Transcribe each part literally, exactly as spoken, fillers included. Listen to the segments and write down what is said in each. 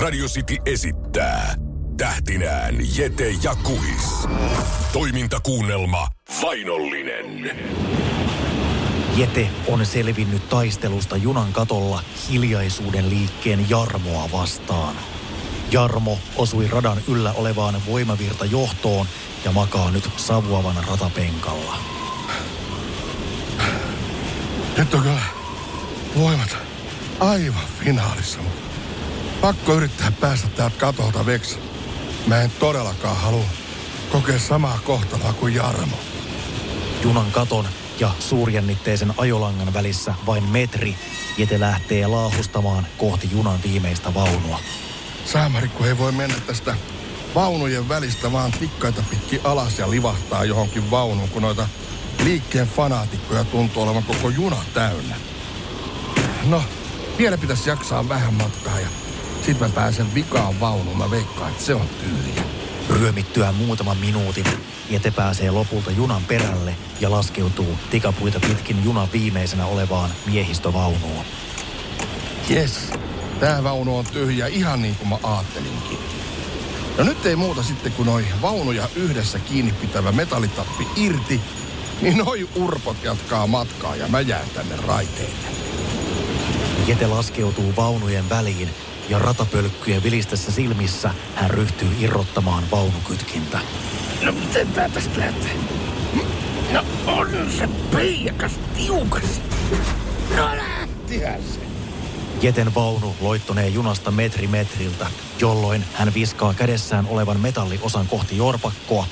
Radio City esittää tähtinään Jete ja Kuhis. Toimintakuunnelma Vainollinen. Jete on selvinnyt taistelusta junan katolla Hiljaisuuden liikkeen Jarmoa vastaan. Jarmo osui radan yllä olevaan voimavirtajohtoon ja makaa nyt savuavan ratapenkalla. Nyt on kyllä voimat aivan finaalissa. Pakko yrittää päästä täältä katolta veksi. Mä en todellakaan halua kokea samaa kohtaloa kuin Jarmo. Junan katon ja suurjännitteisen ajolangan välissä vain metri. Jete lähtee laahustamaan kohti junan viimeistä vaunua. Saamarikku ei voi mennä tästä vaunujen välistä, vaan tikkaita pitkin alas ja livahtaa johonkin vaunuun, kun noita liikkeen fanaatikkoja tuntuu olevan koko juna täynnä. No, vielä pitäisi jaksaa vähän matkaa ja sit mä pääsen vikaan vaunuun. Mä veikkaan, että se on tyhjä. Ryömittyä muutaman minuutin, Jete pääsee lopulta junan perälle ja laskeutuu tikapuita pitkin junan viimeisenä olevaan miehistövaunuun. Jes, tää vaunu on tyhjä ihan niin kuin mä aattelinkin. No nyt ei muuta sitten kuin noi vaunuja yhdessä kiinni pitävä metallitappi irti, niin noi urpot jatkaa matkaa ja mä jään tänne raiteille. Jete laskeutuu vaunujen väliin ja ratapölkkyjen vilistessä silmissä hän ryhtyy irrottamaan vaunukytkintä. No miten tää tästä lähtee? No on se peijakas tiukas. No lähtihän se. Jeten vaunu loittonee junasta metri metriltä, jolloin hän viskaa kädessään olevan metalliosan kohti jorpakkoa,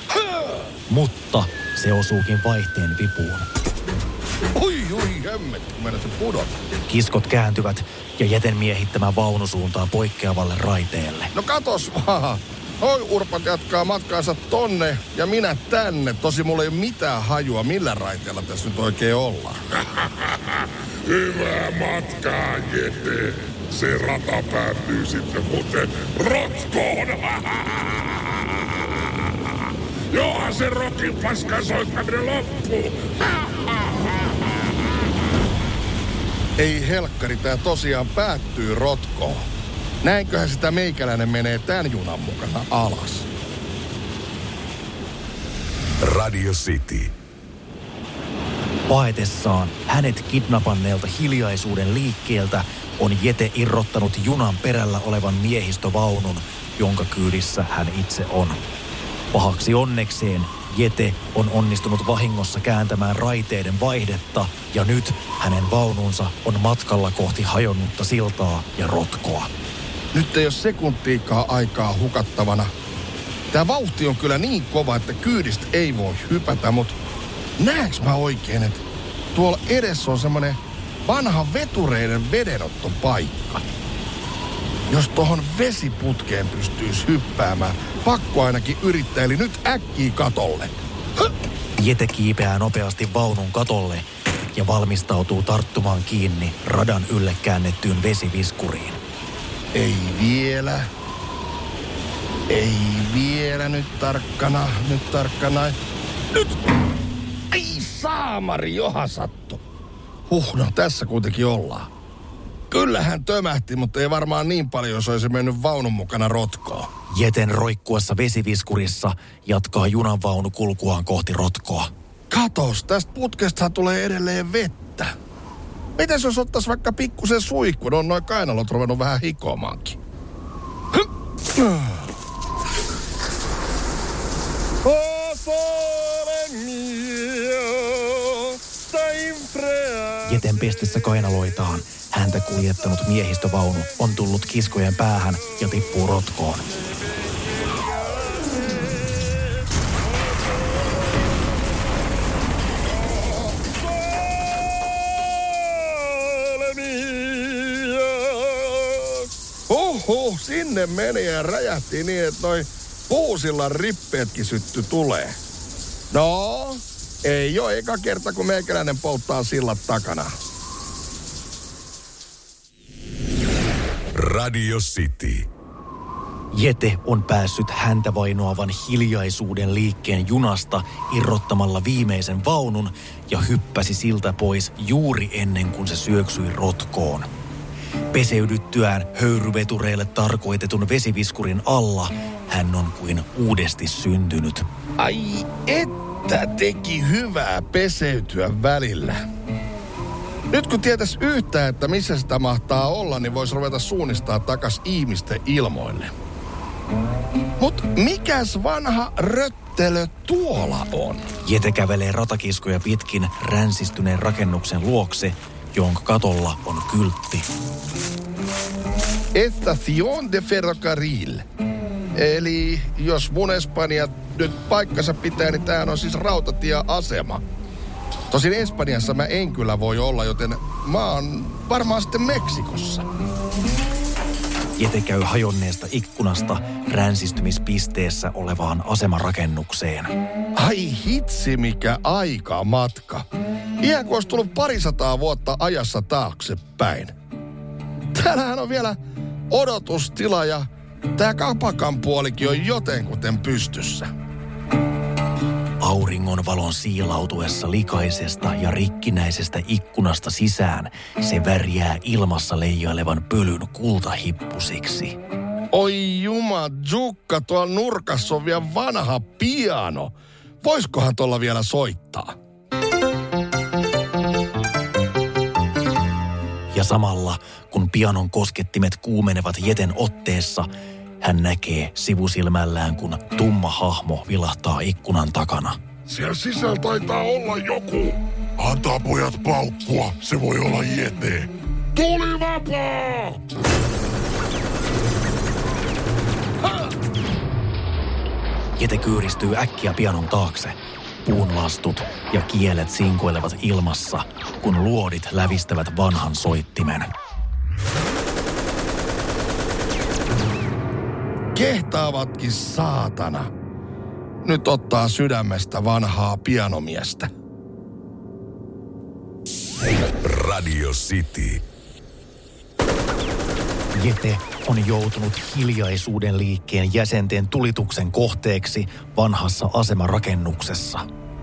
mutta se osuukin vaihteen vipuun. Oi, oi, jämmet, kun mennä se pudota. Kiskot kääntyvät ja Jeten miehittämä vaunu suuntaa poikkeavalle raiteelle. No katos vaan, noi urpat jatkaa matkaansa tonne ja minä tänne. Tosi mulla ei mitään hajua, millä raiteella tässä nyt oikein ollaan. Hyvää matkaa, Jete. Se rata päättyy sitten muuten rotkoon. Johan se rokin paskan soittaminen loppuu. Ei helkkari, tää tosiaan päättyy rotkoon. Näinköhän sitä meikäläinen menee tän junan mukana alas. Radio City. Paetessaan hänet kidnapanneelta hiljaisuuden liikkeeltä on Jete irrottanut junan perällä olevan miehistövaunun, jonka kyydissä hän itse on. Pahaksi onnekseen Jete on onnistunut vahingossa kääntämään raiteiden vaihdetta ja nyt hänen vaununsa on matkalla kohti hajonnutta siltaa ja rotkoa. Nyt ei ole sekuntiikaa aikaa hukattavana. Tää vauhti on kyllä niin kova, että kyydistä ei voi hypätä, mutta näeks mä oikein, että tuolla edessä on semmonen vanha vetureiden vedenottopaikka. Jos tohon vesiputkeen pystyisi hyppäämään, pakko ainakin yrittää, eli nyt äkkiä katolle. Höh! Jete kiipeää nopeasti vaunun katolle ja valmistautuu tarttumaan kiinni radan ylle käännettyyn vesiviskuriin. Ei vielä. Ei vielä. Nyt tarkkana. Nyt tarkkana. Nyt! Ei saamari, johan sattu. Huh, no tässä kuitenkin ollaan. Kyllähän tömähti, mutta ei varmaan niin paljon, jos olisi mennyt vaunun mukana rotkoon. Jeten roikkuessa vesiviskurissa jatkaa junanvaunu kulkuaan kohti rotkoa. Katos, tästä putkesta tulee edelleen vettä. Mites jos ottaisi vaikka pikkusen suihkun, on noin kainalot ruvennut vähän hikoamaankin. Jeten pestessä kainaloitaan häntä kuljettanut miehistövaunu on tullut kiskojen päähän ja tippuu rotkoon. Oho, sinne meni ja räjähti niin, että noi puusillan rippeetkin sytty tulee. No, ei oo eka kerta, kun meikäläinen polttaa sillat takana. Radio City. Jete on päässyt häntä vainoavan hiljaisuuden liikkeen junasta irrottamalla viimeisen vaunun ja hyppäsi siltä pois juuri ennen kuin se syöksyi rotkoon. Peseydyttyään höyryvetureille tarkoitetun vesiviskurin alla hän on kuin uudesti syntynyt. Ai että teki hyvää peseytyä välillä. Nyt kun tietäisi yhtään, että missä sitä mahtaa olla, niin voisi ruveta suunnistaa takas ihmisten ilmoille. Mut mikäs vanha röttelö tuolla on? Jete kävelee ratakiskoja pitkin ränsistyneen rakennuksen luokse, jonka katolla on kyltti. Estación de ferrocarril. Eli jos mun Espanja nyt paikkansa pitää, niin tämähän on siis rautatieasema. Tosin Espanjassa mä en kyllä voi olla, joten mä oon varmaan sitten Meksikossa. Jete käy hajonneesta ikkunasta ränsistymispisteessä olevaan asemarakennukseen. Ai hitsi, mikä aikamatka. Ihan kun olisi tullut parisataa vuotta ajassa taaksepäin. Täällähän on vielä odotustila ja tää kapakan puolikin on jotenkuten pystyssä. Auringonvalon siilautuessa likaisesta ja rikkinäisestä ikkunasta sisään se värjää ilmassa leijailevan pölyn kultahippusiksi. Oi juma, Jukka, tuolla nurkassa on vielä vanha piano. Voiskohan tuolla vielä soittaa? Ja samalla, kun pianon koskettimet kuumenevat Jeten otteessa, hän näkee sivusilmällään, kun tumma hahmo vilahtaa ikkunan takana. Siellä sisällä taitaa olla joku. Antaa pojat paukkua, se voi olla Jete. Tuli vapaa! Ha! Jete kyyristyy äkkiä pianon taakse. Puunlastut ja kielet sinkoilevat ilmassa, kun luodit lävistävät vanhan soittimen. Kehtaavatkin saatana. Nyt ottaa sydämestä vanhaa pianomiestä. Radio City. Jete on joutunut hiljaisuuden liikkeen jäsenten tulituksen kohteeksi vanhassa asemarakennuksessa.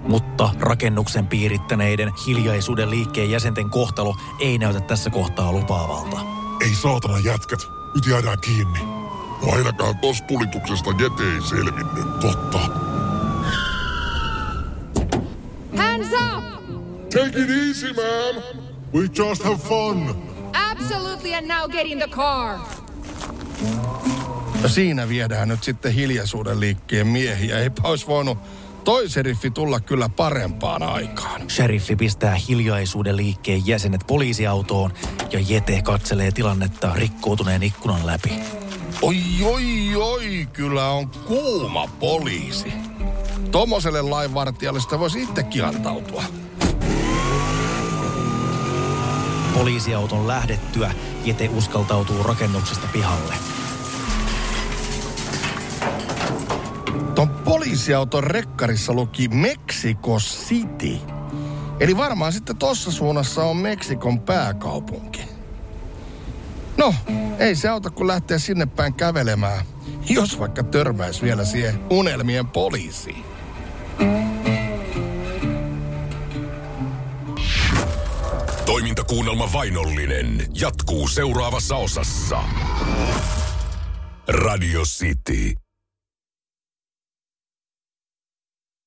Mutta rakennuksen piirittäneiden hiljaisuuden liikkeen jäsenten kohtalo ei näytä tässä kohtaa lupaavalta. Ei saatana jätkät, nyt jäädään kiinni. Ainakaan tos tulituksesta Jete ei selvinnyt, totta. Hands up! Take it easy, ma'am. We just have fun. Absolutely, and now get in the car. Siinä viedään nyt sitten hiljaisuuden liikkeen miehiä. Eipä olisi voinut toi seriffi tulla kyllä parempaan aikaan. Seriffi pistää hiljaisuuden liikkeen jäsenet poliisiautoon ja Jete katselee tilannetta rikkoutuneen ikkunan läpi. Oi, oi, oi, kyllä on kuuma poliisi. Tommoselle lainvartijalle sitä voisi itsekin antautua. Poliisiauton lähdettyä Jete uskaltautuu rakennuksesta pihalle. Ton poliisiauton rekkarissa luki Mexico City. Eli varmaan sitten tossa suunnassa on Meksikon pääkaupunki. No, ei se auta kun lähtee sinne päin kävelemään, jos vaikka törmäisi vielä siihen unelmien poliisiin. Toimintakuunnelma Vainollinen jatkuu seuraavassa osassa. Radio City.